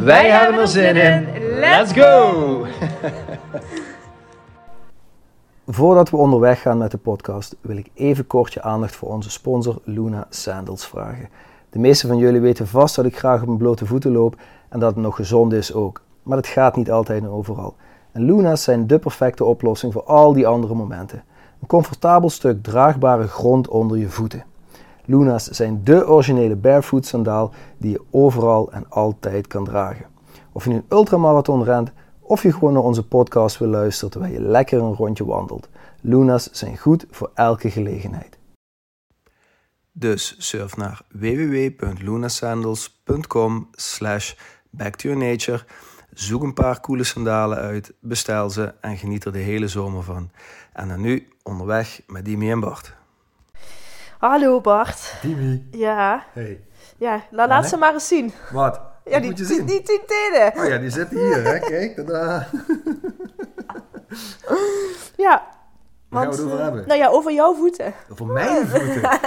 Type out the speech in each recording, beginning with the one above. Wij hebben er zin in. Let's go! Voordat we onderweg gaan met de podcast, wil ik even kort je aandacht voor onze sponsor Luna Sandals vragen. De meeste van jullie weten vast dat ik graag op mijn blote voeten loop en dat het nog gezond is ook. Maar dat gaat niet altijd en overal. En Luna's zijn de perfecte oplossing voor al die andere momenten. Een comfortabel stuk draagbare grond onder je voeten. Luna's zijn dé originele barefoot sandaal die je overal en altijd kan dragen. Of je nu een ultramarathon rent of je gewoon naar onze podcast wil luisteren terwijl je lekker een rondje wandelt. Luna's zijn goed voor elke gelegenheid. Dus surf naar www.lunasandals.com/backtoyournature. Zoek een paar coole sandalen uit, bestel ze en geniet er de hele zomer van. En dan nu onderweg met Dimi en Bart. Hallo Bart. Dimi. Ja. Hey. Ja, nou laat ze maar eens zien. Wat? Ja, wat moet je zien? Die 10 tenen. Oh ja, die zitten hier, hè? Kijk, tada. Ja. Wat gaan we erover hebben? Nou ja, over jouw voeten. Over mijn voeten?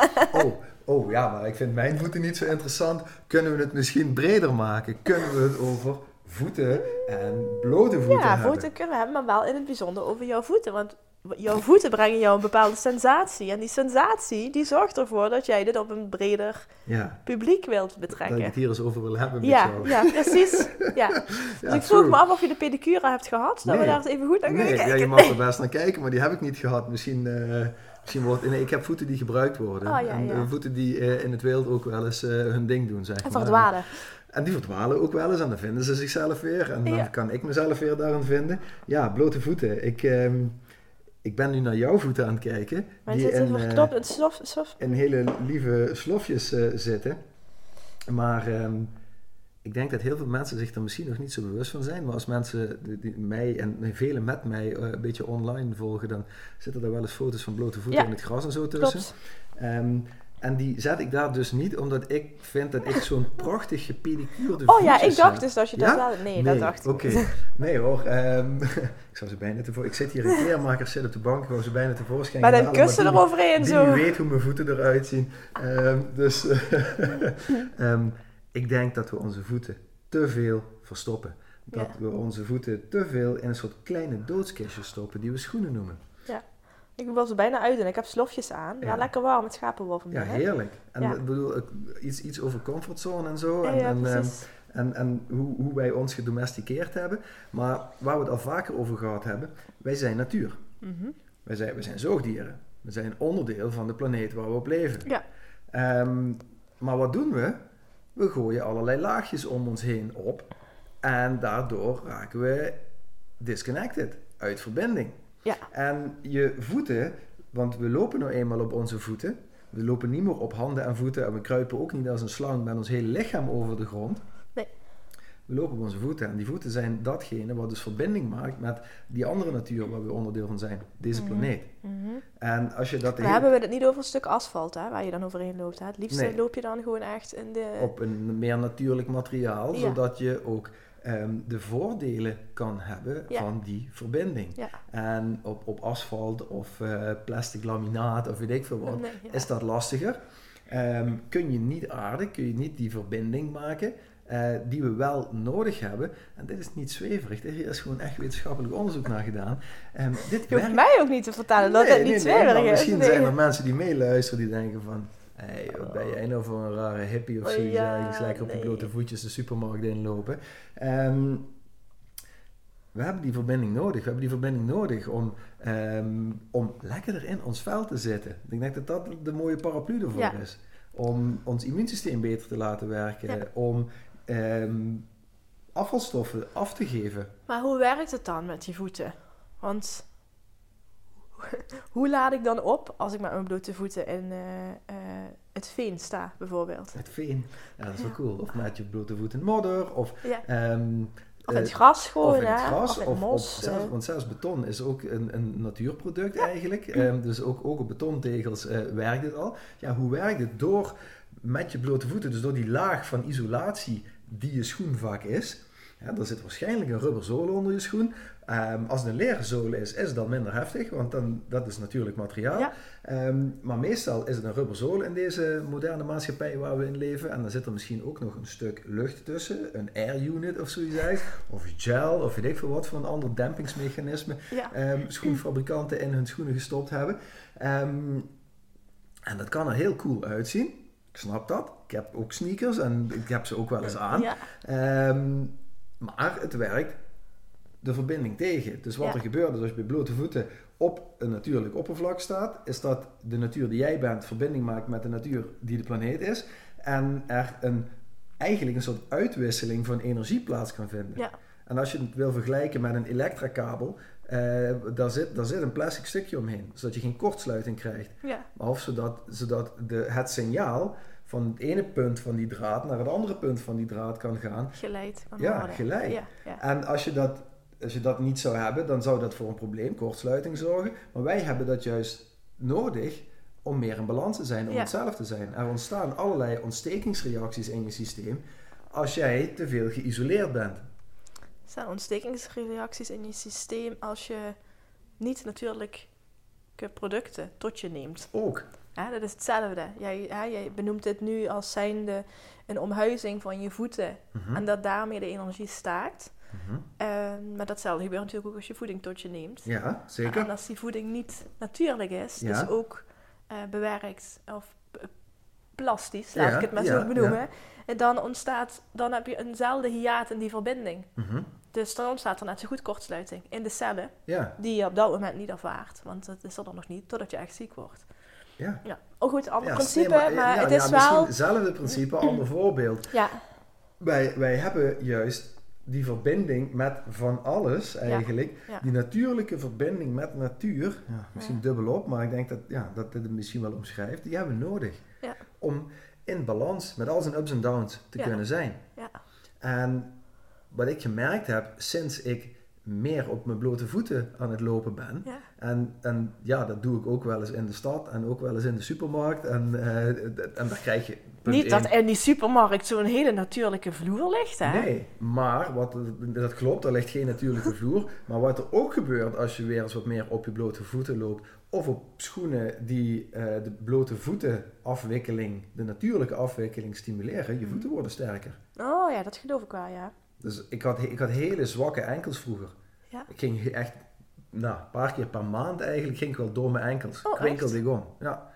Oh ja, maar ik vind mijn voeten niet zo interessant. Kunnen we het misschien breder maken? Kunnen we het over voeten en blote voeten hebben? Ja, voeten kunnen we hebben, maar wel in het bijzonder over jouw voeten. Want jouw voeten brengen jou een bepaalde sensatie. En die sensatie, die zorgt ervoor dat jij dit op een breder publiek wilt betrekken. Dat ik het hier eens over wil hebben met jou. Ja, precies. Ja. Dus ik vroeg me af of je de pedicure hebt gehad. Dat we daar eens even goed naar kunnen kijken. Ja, je mag er best naar kijken, maar die heb ik niet gehad. Ik heb voeten die gebruikt worden. Oh, en voeten die in het wild ook wel eens hun ding doen, zeg maar. En verdwalen. En die verdwalen ook wel eens en dan vinden ze zichzelf weer. En dan kan ik mezelf weer daarin vinden. Ja, blote voeten. Ik ben nu naar jouw voeten aan het kijken. Maar die in hele lieve slofjes zitten. Maar ik denk dat heel veel mensen zich er misschien nog niet zo bewust van zijn. Maar als mensen die mij en velen met mij een beetje online volgen, dan zitten er wel eens foto's van blote voeten in het gras en zo tussen. En die zet ik daar dus niet, omdat ik vind dat ik zo'n prachtig gepedicuurde voetjes heb. Oh ja, ik dacht dus dat je dat wel... Nee, dat dacht ik niet. Nee hoor, ik zou ze bijna tevoorschijn... Ik zit hier in kleermakers, zit op de bank, ik wou ze bijna tevoorschijn... Met een kussen eroverheen zo. Die weet hoe mijn voeten eruit zien. Ik denk dat we onze voeten te veel verstoppen. Dat we onze voeten te veel in een soort kleine doodskistjes stoppen, die we schoenen noemen. Ja. Ik wil ze bijna uitdoen. Ik heb slofjes aan. Ja, lekker warm. Het schapenwolf. Ja, heerlijk. En ik bedoel, iets over comfortzone en zo. En hoe wij ons gedomesticeerd hebben. Maar waar we het al vaker over gehad hebben. Wij zijn natuur. Mm-hmm. Wij zijn zoogdieren. We zijn onderdeel van de planeet waar we op leven. Ja. Maar wat doen we? We gooien allerlei laagjes om ons heen op. En daardoor raken we disconnected. Uit verbinding. Ja. En je voeten, want we lopen nou eenmaal op onze voeten. We lopen niet meer op handen en voeten en we kruipen ook niet als een slang met ons hele lichaam over de grond. Nee. We lopen op onze voeten en die voeten zijn datgene wat dus verbinding maakt met die andere natuur waar we onderdeel van zijn, deze planeet. Mm-hmm. En als je dat... Maar hebben we het niet over een stuk asfalt, hè, waar je dan overheen loopt. Hè? Het liefst loop je dan gewoon echt in de... Op een meer natuurlijk materiaal, zodat je ook... de voordelen kan hebben van die verbinding. Ja. En op asfalt of plastic laminaat of weet ik veel wat, is dat lastiger. Kun je niet aarden, kun je niet die verbinding maken die we wel nodig hebben. En dit is niet zweverig, hier is gewoon echt wetenschappelijk onderzoek naar gedaan. Dit hoeft mij ook niet te vertellen dat het niet zweverig is. Misschien zijn er mensen die meeluisteren die denken van... Hey, wat ben jij nou voor een rare hippie of zo? Lekker op je blote voetjes de supermarkt inlopen. We hebben die verbinding nodig. Om lekkerder in ons vel te zitten. Ik denk dat dat de mooie paraplu ervoor is. Om ons immuunsysteem beter te laten werken. Ja. Om afvalstoffen af te geven. Maar hoe werkt het dan met die voeten? Want... Hoe laad ik dan op als ik met mijn blote voeten Het veen sta, bijvoorbeeld. Het veen, ja, dat is wel cool. Of met je blote voet in modder, of... Ja. Of in het gras gewoon, of in het gras, of mos. Want zelfs beton is ook een natuurproduct eigenlijk. Dus ook op betontegels werkt het al. Ja, hoe werkt het? Door met je blote voeten, dus door die laag van isolatie die je schoenvak is. Ja, er zit waarschijnlijk een rubber zool onder je schoen. Als het een leren zool is, is het dan minder heftig, want dan, dat is natuurlijk materiaal. Ja. Maar meestal is het een rubber zool in deze moderne maatschappij waar we in leven. En dan zit er misschien ook nog een stuk lucht tussen, een air unit of zoiets uit. Of gel, of weet ik veel wat voor een ander dempingsmechanisme schoenfabrikanten in hun schoenen gestopt hebben. En dat kan er heel cool uitzien. Ik snap dat. Ik heb ook sneakers en ik heb ze ook wel eens aan. Ja. Maar het werkt de verbinding tegen. Dus wat er gebeurt is als je bij blote voeten op een natuurlijk oppervlak staat, is dat de natuur die jij bent verbinding maakt met de natuur die de planeet is. En er eigenlijk een soort uitwisseling van energie plaats kan vinden. Ja. En als je het wil vergelijken met een elektrakabel, daar zit een plastic stukje omheen, zodat je geen kortsluiting krijgt. Ja. Of zodat het signaal van het ene punt van die draad naar het andere punt van die draad kan gaan. Geleid. Geleid. Ja, ja. En als je dat niet zou hebben, dan zou dat voor een probleem, kortsluiting, zorgen. Maar wij hebben dat juist nodig om meer in balans te zijn, om hetzelfde te zijn. Er ontstaan allerlei ontstekingsreacties in je systeem als jij te veel geïsoleerd bent. Er staan ontstekingsreacties in je systeem als je niet natuurlijke producten tot je neemt. Ook. Ja, dat is hetzelfde. Jij benoemt dit nu als zijnde een omhuizing van je voeten. Mm-hmm. En dat daarmee de energie staakt. Mm-hmm. Maar datzelfde gebeurt natuurlijk ook als je voeding tot je neemt. Ja, zeker. En als die voeding niet natuurlijk is, dus ook bewerkt of plastisch, laat ik het maar zo benoemen, dan heb je eenzelfde hiaat in die verbinding. Mm-hmm. Dus dan ontstaat er net zo goed kortsluiting in de cellen, die je op dat moment niet ervaart. Want dat is er dan nog niet, totdat je echt ziek wordt. Ja. Ja. Oh goed, ander principe, maar het is wel... Hetzelfde principe, ander voorbeeld. Ja. Wij hebben juist die verbinding met van alles eigenlijk. Ja. Ja. Die natuurlijke verbinding met natuur. Ja, misschien dubbelop, maar ik denk dat dit het misschien wel omschrijft. Die hebben we nodig. Ja. Om in balans met al zijn ups en downs te kunnen zijn. Ja. En wat ik gemerkt heb sinds ik meer op mijn blote voeten aan het lopen ben. Ja. En ja, dat doe ik ook wel eens in de stad en ook wel eens in de supermarkt. En daar krijg je... Niet dat in die supermarkt zo'n hele natuurlijke vloer ligt, hè? Nee, maar dat klopt, er ligt geen natuurlijke vloer. Maar wat er ook gebeurt als je weer eens wat meer op je blote voeten loopt, of op schoenen die de blote voeten afwikkeling, de natuurlijke afwikkeling stimuleren, je voeten worden sterker. Oh ja, dat geloof ik wel, ja. Dus ik had hele zwakke enkels vroeger. Ja. Ik ging echt, een paar keer per maand eigenlijk, ging ik wel door mijn enkels. Oh, krinkelde ik om. Ja.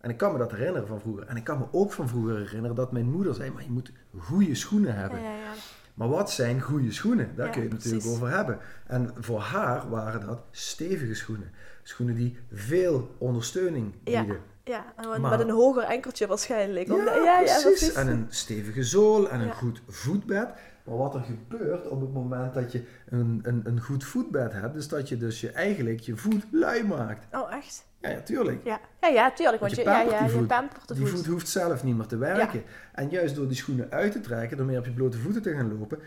En ik kan me dat herinneren van vroeger. En ik kan me ook van vroeger herinneren dat mijn moeder zei, maar je moet goede schoenen hebben. Ja, ja, ja. Maar wat zijn goede schoenen? Daar kun je het natuurlijk over hebben. En voor haar waren dat stevige schoenen. Schoenen die veel ondersteuning bieden. Ja, maar met een hoger enkeltje waarschijnlijk. Precies. En een stevige zool en een goed voetbed. Maar wat er gebeurt op het moment dat je een goed voetbed hebt, is dat je eigenlijk je voet lui maakt. Oh, echt? Ja, tuurlijk. Ja, tuurlijk. Want je pampert die voet. Die voet hoeft zelf niet meer te werken. Ja. En juist door die schoenen uit te trekken, door meer op je blote voeten te gaan lopen,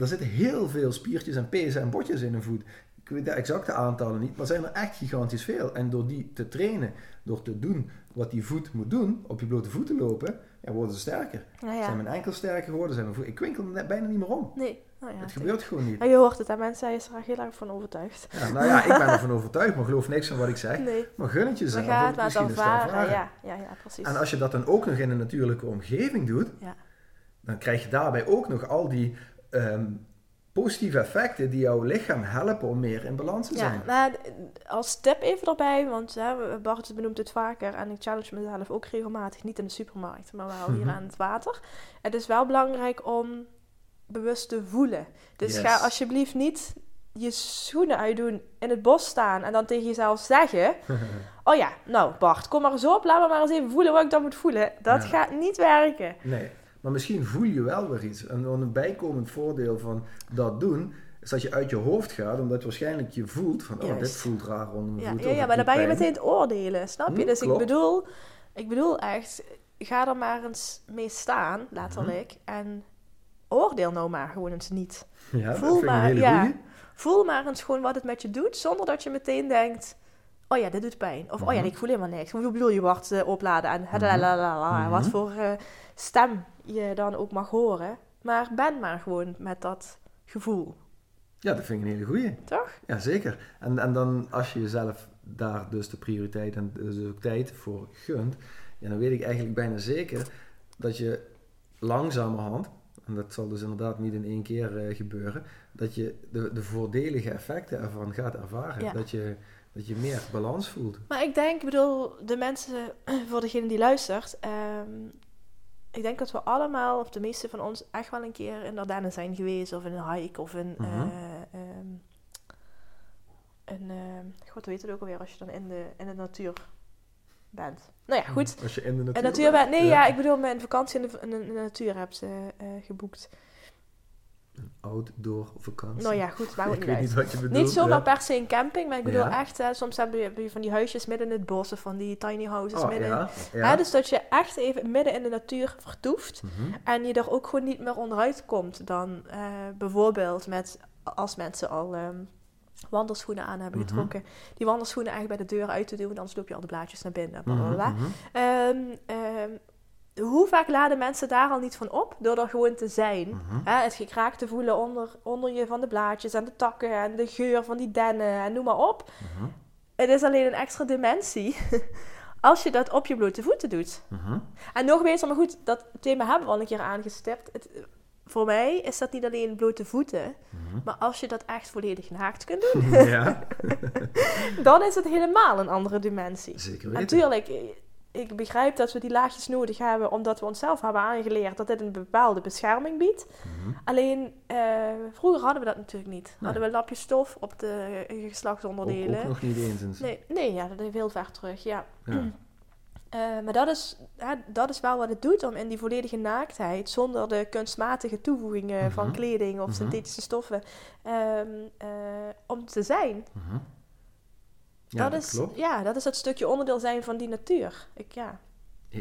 er zitten heel veel spiertjes en pezen en botjes in een voet. Ik weet de exacte aantallen niet, maar zijn er echt gigantisch veel. En door die te trainen, door te doen wat die voet moet doen, op je blote voeten lopen, worden ze sterker. Nou ja. Zijn mijn enkels sterker geworden, zijn mijn voeten... Ik winkel bijna niet meer om. Nee. Nou ja, het gebeurt gewoon niet. En je hoort het, hè? Mensen zijn er heel erg van overtuigd. Ja, nou ja, ik ben ervan overtuigd, maar geloof niks van wat ik zeg. Nee. Maar gun het jezelf. Ga het maar dan varen. Ja, precies. En als je dat dan ook nog in een natuurlijke omgeving doet, dan krijg je daarbij ook nog al die... positieve effecten die jouw lichaam helpen om meer in balans te zijn. Ja, als tip even erbij, want Bart benoemt het vaker en ik challenge mezelf ook regelmatig, niet in de supermarkt, maar wel hier aan het water. Het is wel belangrijk om bewust te voelen. Dus ga alsjeblieft niet je schoenen uitdoen, in het bos staan en dan tegen jezelf zeggen, oh ja, nou Bart, kom maar eens op, laat me maar eens even voelen wat ik dan moet voelen. Dat gaat niet werken. Nee. Maar misschien voel je wel weer iets. En een bijkomend voordeel van dat doen is dat je uit je hoofd gaat, omdat waarschijnlijk je voelt van, dit voelt raar onder mijn voeten. Ja, maar dan ben je meteen het oordelen, snap je? Dus ik bedoel echt, ga er maar eens mee staan, letterlijk. En oordeel nou maar gewoon eens niet. Ja, voel maar eens gewoon wat het met je doet, zonder dat je meteen denkt... Oh ja, dit doet pijn. Of oh ja, ik voel helemaal niks. Hoeveel bedoel je wordt opladen? En wat voor stem je dan ook mag horen. Maar ben maar gewoon met dat gevoel. Ja, dat vind ik een hele goeie. Toch? Ja, zeker. En dan als je jezelf daar dus de prioriteit en dus ook tijd voor gunt... Ja, dan weet ik eigenlijk bijna zeker dat je langzamerhand... En dat zal dus inderdaad niet in één keer gebeuren... Dat je de voordelige effecten ervan gaat ervaren. Ja. Dat je meer balans voelt. Maar ik denk, de mensen, voor degene die luistert... ik denk dat we allemaal, of de meeste van ons... echt wel een keer in de Ardennen zijn geweest... of in een hike, of in... God weet het ook alweer, als je dan in de natuur bent. Nou ja, goed. Als je in de natuur, bent. Nee, ja, ik bedoel, mijn vakantie in de natuur hebt geboekt... Een outdoor vakantie. Nou ja, goed, maar ik weet niet wat je bedoelt. Niet zomaar per se een camping, maar ik bedoel echt, soms heb je van die huisjes midden in het bos of van die tiny houses midden. Ja. Ja. Dus dat je echt even midden in de natuur vertoeft en je er ook gewoon niet meer onderuit komt dan bijvoorbeeld als mensen al wandelschoenen aan hebben getrokken. Die wandelschoenen eigenlijk bij de deur uit te doen, anders loop je al de blaadjes naar binnen. Hoe vaak laden mensen daar al niet van op? Door er gewoon te zijn. Het gekraak te voelen onder je van de blaadjes en de takken en de geur van die dennen en noem maar op. Het is alleen een extra dimensie als je dat op je blote voeten doet. En nog beter, maar goed, dat thema hebben we al een keer aangestipt. Voor mij is dat niet alleen blote voeten, maar als je dat echt volledig naakt kunt doen, dan is het helemaal een andere dimensie. Zeker weten. Natuurlijk... Ik begrijp dat we die laagjes nodig hebben... omdat we onszelf hebben aangeleerd... dat dit een bepaalde bescherming biedt. Alleen, vroeger hadden we dat natuurlijk niet. Nee. Hadden we lapjes stof op de geslachtsonderdelen. Ook nog niet eens. Nee, ja, dat is heel ver terug, ja. Maar dat is wel wat het doet... om in die volledige naaktheid... zonder de kunstmatige toevoegingen van kleding... of synthetische stoffen... om te zijn... Ja, dat is, klopt. Ja, dat is het stukje onderdeel zijn van die natuur.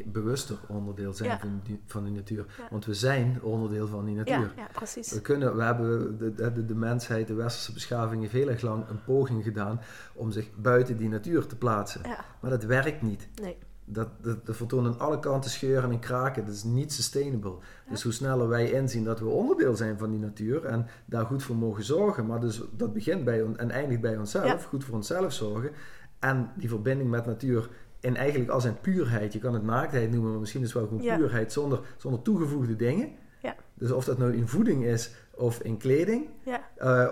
Bewuster onderdeel zijn van die natuur. Ja. Want we zijn onderdeel van die natuur. Ja, precies. We hebben de mensheid, de westerse beschavingen, heel erg lang een poging gedaan om zich buiten die natuur te plaatsen. Ja. Maar dat werkt niet. Nee. Dat vertoont aan alle kanten scheuren en kraken. Dat is niet sustainable. Ja. Dus hoe sneller wij inzien dat we onderdeel zijn van die natuur... en daar goed voor mogen zorgen... maar dus dat begint bij ons en eindigt bij onszelf. Ja. Goed voor onszelf zorgen. En die verbinding met natuur... in eigenlijk al zijn puurheid. Je kan het naaktheid noemen... maar misschien is het wel gewoon puurheid... zonder toegevoegde dingen. Ja. Dus of dat nou in voeding is... of in kleding...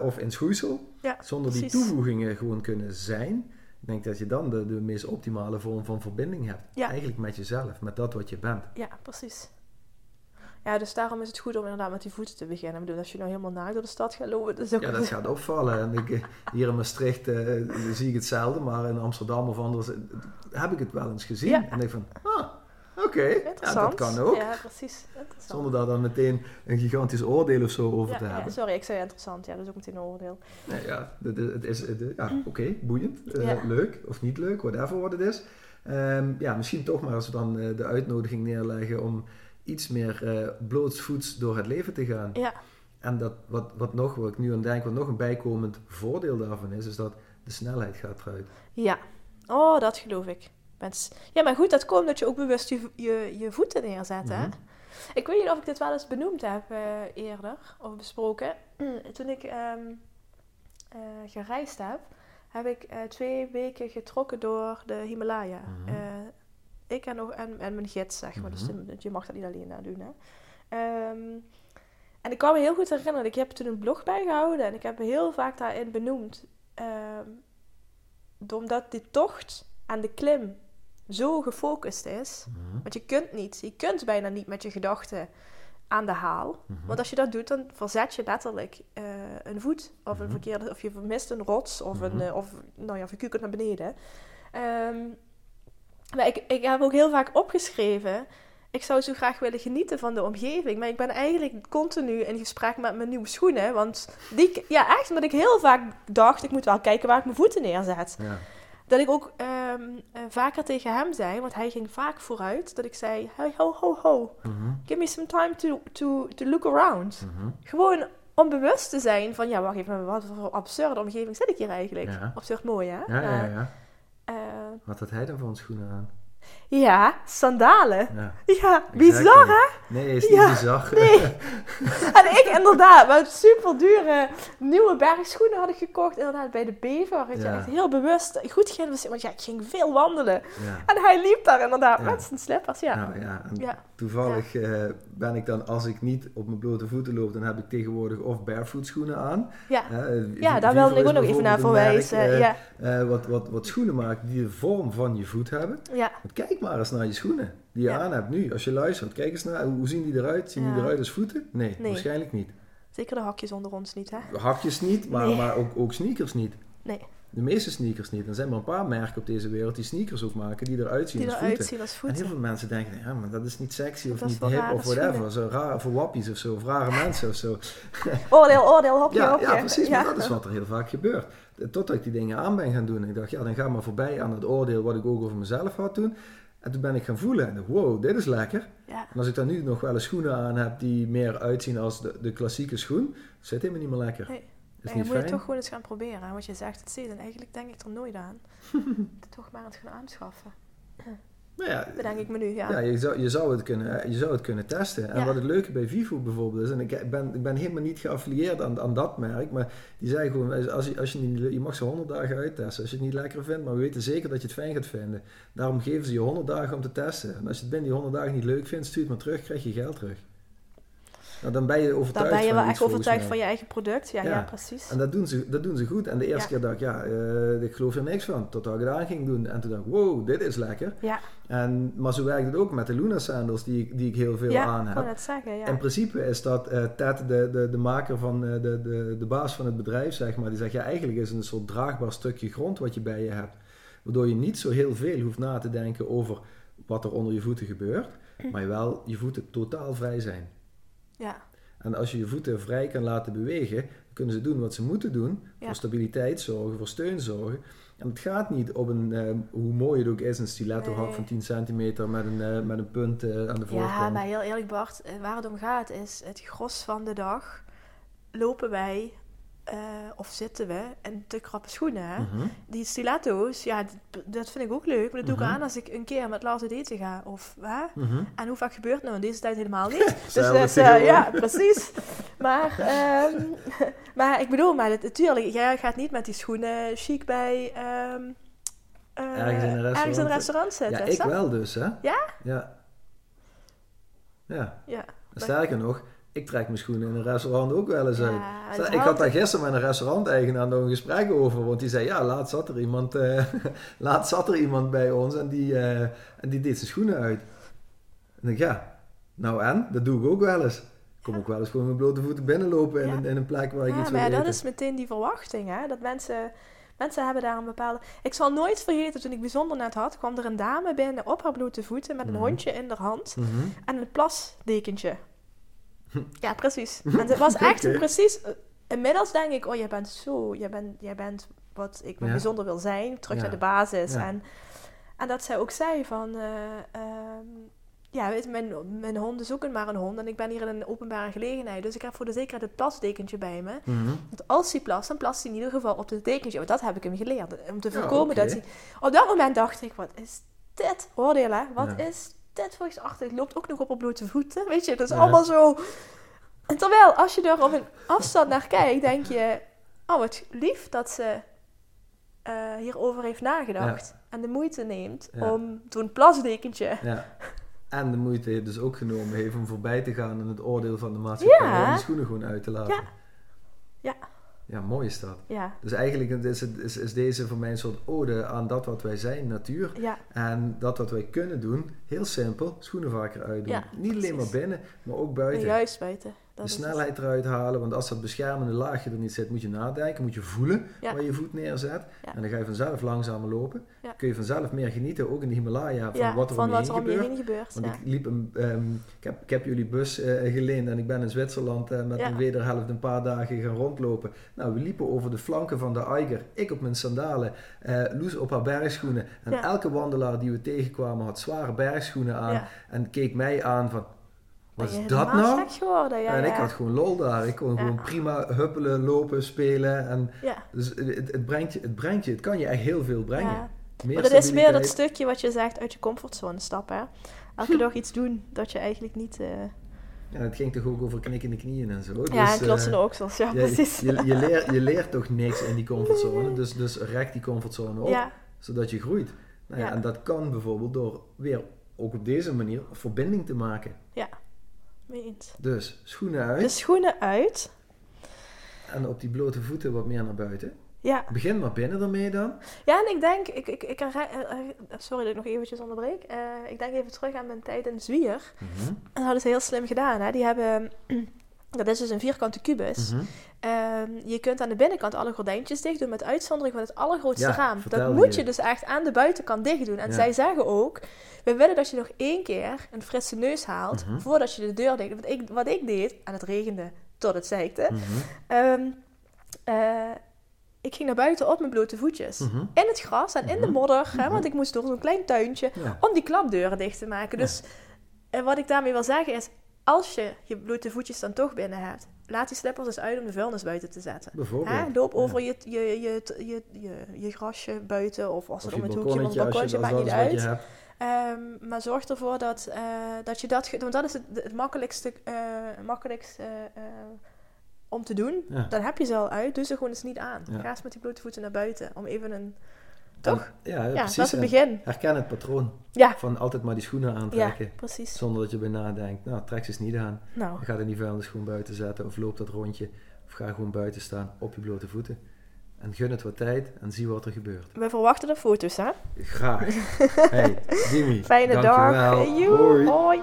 of in schoeisel... zonder die toevoegingen gewoon kunnen zijn... Ik denk dat je dan de meest optimale vorm van verbinding hebt. Ja. Eigenlijk met jezelf, met dat wat je bent. Ja, precies. Ja, dus daarom is het goed om inderdaad met die voeten te beginnen. Ik bedoel, als je nou helemaal naakt door de stad gaat lopen... dat gaat opvallen. En hier in Maastricht zie ik hetzelfde, maar in Amsterdam of anders heb ik het wel eens gezien. Ja. En denk van, oké, ja, dat kan ook. Ja, precies. Zonder daar dan meteen een gigantisch oordeel of zo over te hebben. Ja, sorry, ik zei interessant. Ja, dat is ook meteen een oordeel. Oké, boeiend. Leuk of niet leuk, whatever wat het is. Misschien toch maar als we dan de uitnodiging neerleggen om iets meer blootsvoets door het leven te gaan. Ja. En dat wat ik nu aan denk, wat nog een bijkomend voordeel daarvan is dat de snelheid gaat eruit. Ja, dat geloof ik. Ja, maar goed, dat komt dat je ook bewust je voeten neerzet, hè? Ik weet niet of ik dit wel eens benoemd heb eerder, of besproken. Toen ik gereisd heb ik 2 weken getrokken door de Himalaya. Ik en mijn gids, zeg maar. Dus je mag dat niet alleen doen, hè? En ik kan me heel goed herinneren, ik heb toen een blog bijgehouden en ik heb heel vaak daarin benoemd. Omdat die tocht... aan de klim zo gefocust is, want je kunt bijna niet met je gedachten aan de haal, want als je dat doet, dan verzet je letterlijk een voet, of een verkeerde, of je vermist een rots, of je kukelt naar beneden. Maar ik heb ook heel vaak opgeschreven, ik zou zo graag willen genieten van de omgeving, maar ik ben eigenlijk continu in gesprek met mijn nieuwe schoenen, want die, echt, omdat ik heel vaak dacht, ik moet wel kijken waar ik mijn voeten neerzet. Ja. Dat ik ook vaker tegen hem zei, want hij ging vaak vooruit, dat ik zei, hey, ho, ho, ho. Mm-hmm. Give me some time to look around. Mm-hmm. Gewoon om bewust te zijn van, ja, wacht even, wat voor absurde omgeving zit ik hier eigenlijk? Ja. Absurd mooi, hè? Ja. Wat had hij dan voor een schoenen aan? Ja, sandalen. Ja, bizar, hè? Nee, is niet bizar. Nee. En ik inderdaad, maar super dure nieuwe bergschoenen had ik gekocht. Inderdaad, bij de Bever. Ik echt heel bewust goed geïnvesteerd. Want ja, ik ging veel wandelen. Ja. En hij liep daar inderdaad met zijn slippers. Ja. Nou, toevallig ben ik dan, als ik niet op mijn blote voeten loop, dan heb ik tegenwoordig of barefoot schoenen aan. Ja, daar wilde ik ook nog even naar verwijzen. Wat schoenen maken die de vorm van je voet hebben. Ja. Want kijk maar eens naar je schoenen die je aan hebt nu. Als je luistert, kijk eens naar, hoe zien die eruit? Zien die eruit als voeten? Nee, waarschijnlijk niet. Zeker de hakjes onder ons niet, hè? Hakjes niet, maar ook sneakers niet. Nee. De meeste sneakers niet. Er zijn maar een paar merken op deze wereld die sneakers ook maken die eruit zien, als voeten. En heel veel mensen denken, ja, maar dat is niet sexy of niet hip of whatever. Zo raar voor wappies of zo, of rare mensen of zo. Oordeel, hopje, hopje. Ja, precies, maar dat is wat er heel vaak gebeurt. Totdat ik die dingen aan ben gaan doen. Ik dacht, ja, dan ga maar voorbij aan het oordeel wat ik ook over mezelf had toen. En toen ben ik gaan voelen en dacht, wow, dit is lekker. Ja. En als ik dan nu nog wel eens schoenen aan heb die meer uitzien als de klassieke schoen, zit helemaal niet meer lekker. Hey. En je moet het toch gewoon eens gaan proberen. Want je zegt het steeds. En eigenlijk denk ik er nooit aan. Toch maar eens gaan aanschaffen. Nou ja, bedenk ik me nu, ja. Ja, je zou het kunnen testen. En wat het leuke bij Vivo bijvoorbeeld is, en ik ben helemaal niet geaffilieerd aan dat merk, maar die zei gewoon, als je mag ze 100 dagen uittesten als je het niet lekker vindt, maar we weten zeker dat je het fijn gaat vinden. Daarom geven ze je 100 dagen om te testen. En als je het binnen die 100 dagen niet leuk vindt, stuur het maar terug, krijg je geld terug. Nou, dan ben je overtuigd van wel echt overtuigd van je eigen product. Ja, precies. En dat doen ze goed. En de eerste keer dacht ik, ik geloof er niks van. Totdat ik het aan ging doen. En toen dacht ik, wow, dit is lekker. Ja. Maar zo werkt het ook met de Luna Sandals die ik heel veel aan heb. Ja, ik kon het zeggen, ja. In principe is dat Ted, de maker van de baas van het bedrijf, zeg maar. Die zegt, ja, eigenlijk is het een soort draagbaar stukje grond wat je bij je hebt. Waardoor je niet zo heel veel hoeft na te denken over wat er onder je voeten gebeurt. Maar je wel je voeten totaal vrij zijn. Ja. En als je je voeten vrij kan laten bewegen, dan kunnen ze doen wat ze moeten doen. Ja. Voor stabiliteit zorgen, voor steun zorgen. En het gaat niet op een, hoe mooi het ook is, een stiletto-hak van 10 centimeter met een punt aan de voorkant. Ja, maar heel eerlijk Bart, waar het om gaat is, het gros van de dag lopen wij of zitten we in te krappe schoenen. Hè? Mm-hmm. Die stiletto's, ja, dat vind ik ook leuk. Maar dat doe ik aan als ik een keer met Lars uit eten ga. Of, hè? Mm-hmm. En hoe vaak gebeurt het nou in deze tijd helemaal niet? Ja, precies. Maar ik bedoel, natuurlijk, jij gaat niet met die schoenen chic bij ergens in een restaurant zitten. Ja, ik wel dus, hè? Ja. Sterker nog, ik trek mijn schoenen in een restaurant ook wel eens uit. Ik had daar gisteren met een restauranteigenaar nog een gesprek over. Want die zei, ja, laatst zat er iemand bij ons en die deed zijn schoenen uit. En ik dacht, dat doe ik ook wel eens. Ik kom ook wel eens gewoon met blote voeten binnenlopen in een plek waar ik iets wil eten. Ja, maar dat is meteen die verwachting, hè. Dat mensen hebben daar een bepaalde... Ik zal nooit vergeten, toen ik bijzonder net had, kwam er een dame binnen op haar blote voeten met een hondje in haar hand en een plasdekentje. Ja, precies. En het was echt precies... Inmiddels denk ik, oh, jij bent wat ik bijzonder wil zijn. Terug naar de basis. Ja. En dat zij ook zei van... weet je, mijn hond is ook maar een hond. En ik ben hier in een openbare gelegenheid. Dus ik heb voor de zekerheid het plasdekentje bij me. Mm-hmm. Want als hij plast, dan plast hij in ieder geval op het dekentje. Want dat heb ik hem geleerd. Om te voorkomen dat hij... Op dat moment dacht ik, wat is dit? Oordeel, hè? Wat is... Dit volgens achter, het loopt ook nog op blote voeten, weet je, dat is allemaal zo. En terwijl, als je er op een afstand naar kijkt, denk je, oh wat lief dat ze hierover heeft nagedacht en de moeite neemt om zo'n plasdekentje. Ja. En de moeite dus ook genomen heeft om voorbij te gaan en het oordeel van de maatschappij om die schoenen gewoon uit te laten. Ja. Ja, mooi is dat. Ja. Dus eigenlijk is deze voor mij een soort ode aan dat wat wij zijn, natuur. Ja. En dat wat wij kunnen doen, heel simpel, schoenen vaker uitdoen. Ja, niet alleen maar binnen, maar ook buiten. En juist buiten. De snelheid eruit halen, want als dat beschermende laagje er niet zit, moet je nadenken, moet je voelen waar je voet neerzet. Ja. En dan ga je vanzelf langzamer lopen. Ja. Kun je vanzelf meer genieten, ook in de Himalaya, van wat er om je heen gebeurt. Want ik heb jullie bus geleend en ik ben in Zwitserland met een wederhelft een paar dagen gaan rondlopen. Nou, we liepen over de flanken van de Eiger, ik op mijn sandalen, Loes op haar bergschoenen. En elke wandelaar die we tegenkwamen had zware bergschoenen aan en keek mij aan van... Wat is dat nou? En ik had gewoon lol daar. Ik kon gewoon prima huppelen, lopen, spelen. En dus het brengt je. Het kan je echt heel veel brengen. Ja. Maar dat is meer dat stukje wat je zegt uit je comfortzone stappen. Hè? Elke dag iets doen dat je eigenlijk niet... Ja, het ging toch ook over knikkende knieën en zo. Ja, dus, en klotsende oksels. Ja, precies. Je leert toch niks in die comfortzone. Nee. Dus rek die comfortzone op, zodat je groeit. Nou ja, en dat kan bijvoorbeeld door weer, ook op deze manier, verbinding te maken. Ja. Dus, schoenen uit. De schoenen uit. En op die blote voeten wat meer naar buiten. Ja. Begin maar binnen ermee dan. Ja, en ik denk... sorry dat ik nog eventjes onderbreek. Ik denk even terug aan mijn tijd in Zwier. Mm-hmm. En dat hadden ze heel slim gedaan. Hè? Die hebben... Dat is dus een vierkante kubus. Mm-hmm. Je kunt aan de binnenkant alle gordijntjes dicht doen... met uitzondering van het allergrootste raam. Dat moet je dus echt aan de buitenkant dicht doen. En zij zeggen ook... We willen dat je nog 1 keer een frisse neus haalt... Mm-hmm. voordat je de deur dicht doet. Wat ik deed... En het regende tot het zeikte. Mm-hmm. Ik ging naar buiten op mijn blote voetjes. Mm-hmm. In het gras en in de modder. Mm-hmm. Hè, want ik moest door zo'n klein tuintje... om die klapdeuren dicht te maken. Ja. Dus wat ik daarmee wil zeggen is... Als je je blote voetjes dan toch binnen hebt... Laat die slippers eens uit om de vuilnis buiten te zetten. Bijvoorbeeld. Hè? Loop over je grasje buiten... Of als het om het hoekje van het balkonnetje... Maakt niet uit. Maar zorg ervoor dat je dat... Want dat is het makkelijkste om te doen. Ja. Dan heb je ze al uit. Doe ze gewoon eens niet aan. Ja. Ga eens met die blote voeten naar buiten. Om even een... Toch? Ja, precies. Dat is het begin. Herken het patroon. Ja. Van altijd maar die schoenen aantrekken. Ja, precies. Zonder dat je bij nadenkt. Nou, trek ze eens niet aan. Nou. Ga er niet vuilnis gewoon buiten zetten. Of loop dat rondje. Of ga gewoon buiten staan op je blote voeten. En gun het wat tijd. En zie wat er gebeurt. We verwachten de foto's, hè? Graag. Hey, Jimmy. Fijne dag. Hoi. Hoi.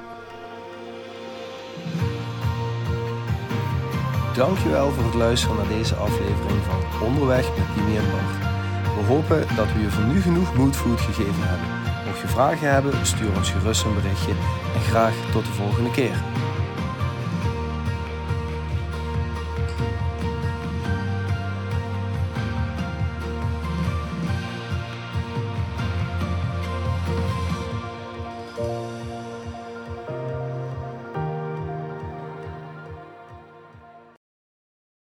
Dankjewel voor het luisteren naar deze aflevering van Onderweg met Jimmy en Bart. We hopen dat we je voor nu genoeg moodfood gegeven hebben. Mocht je vragen hebben, stuur ons gerust een berichtje en graag tot de volgende keer.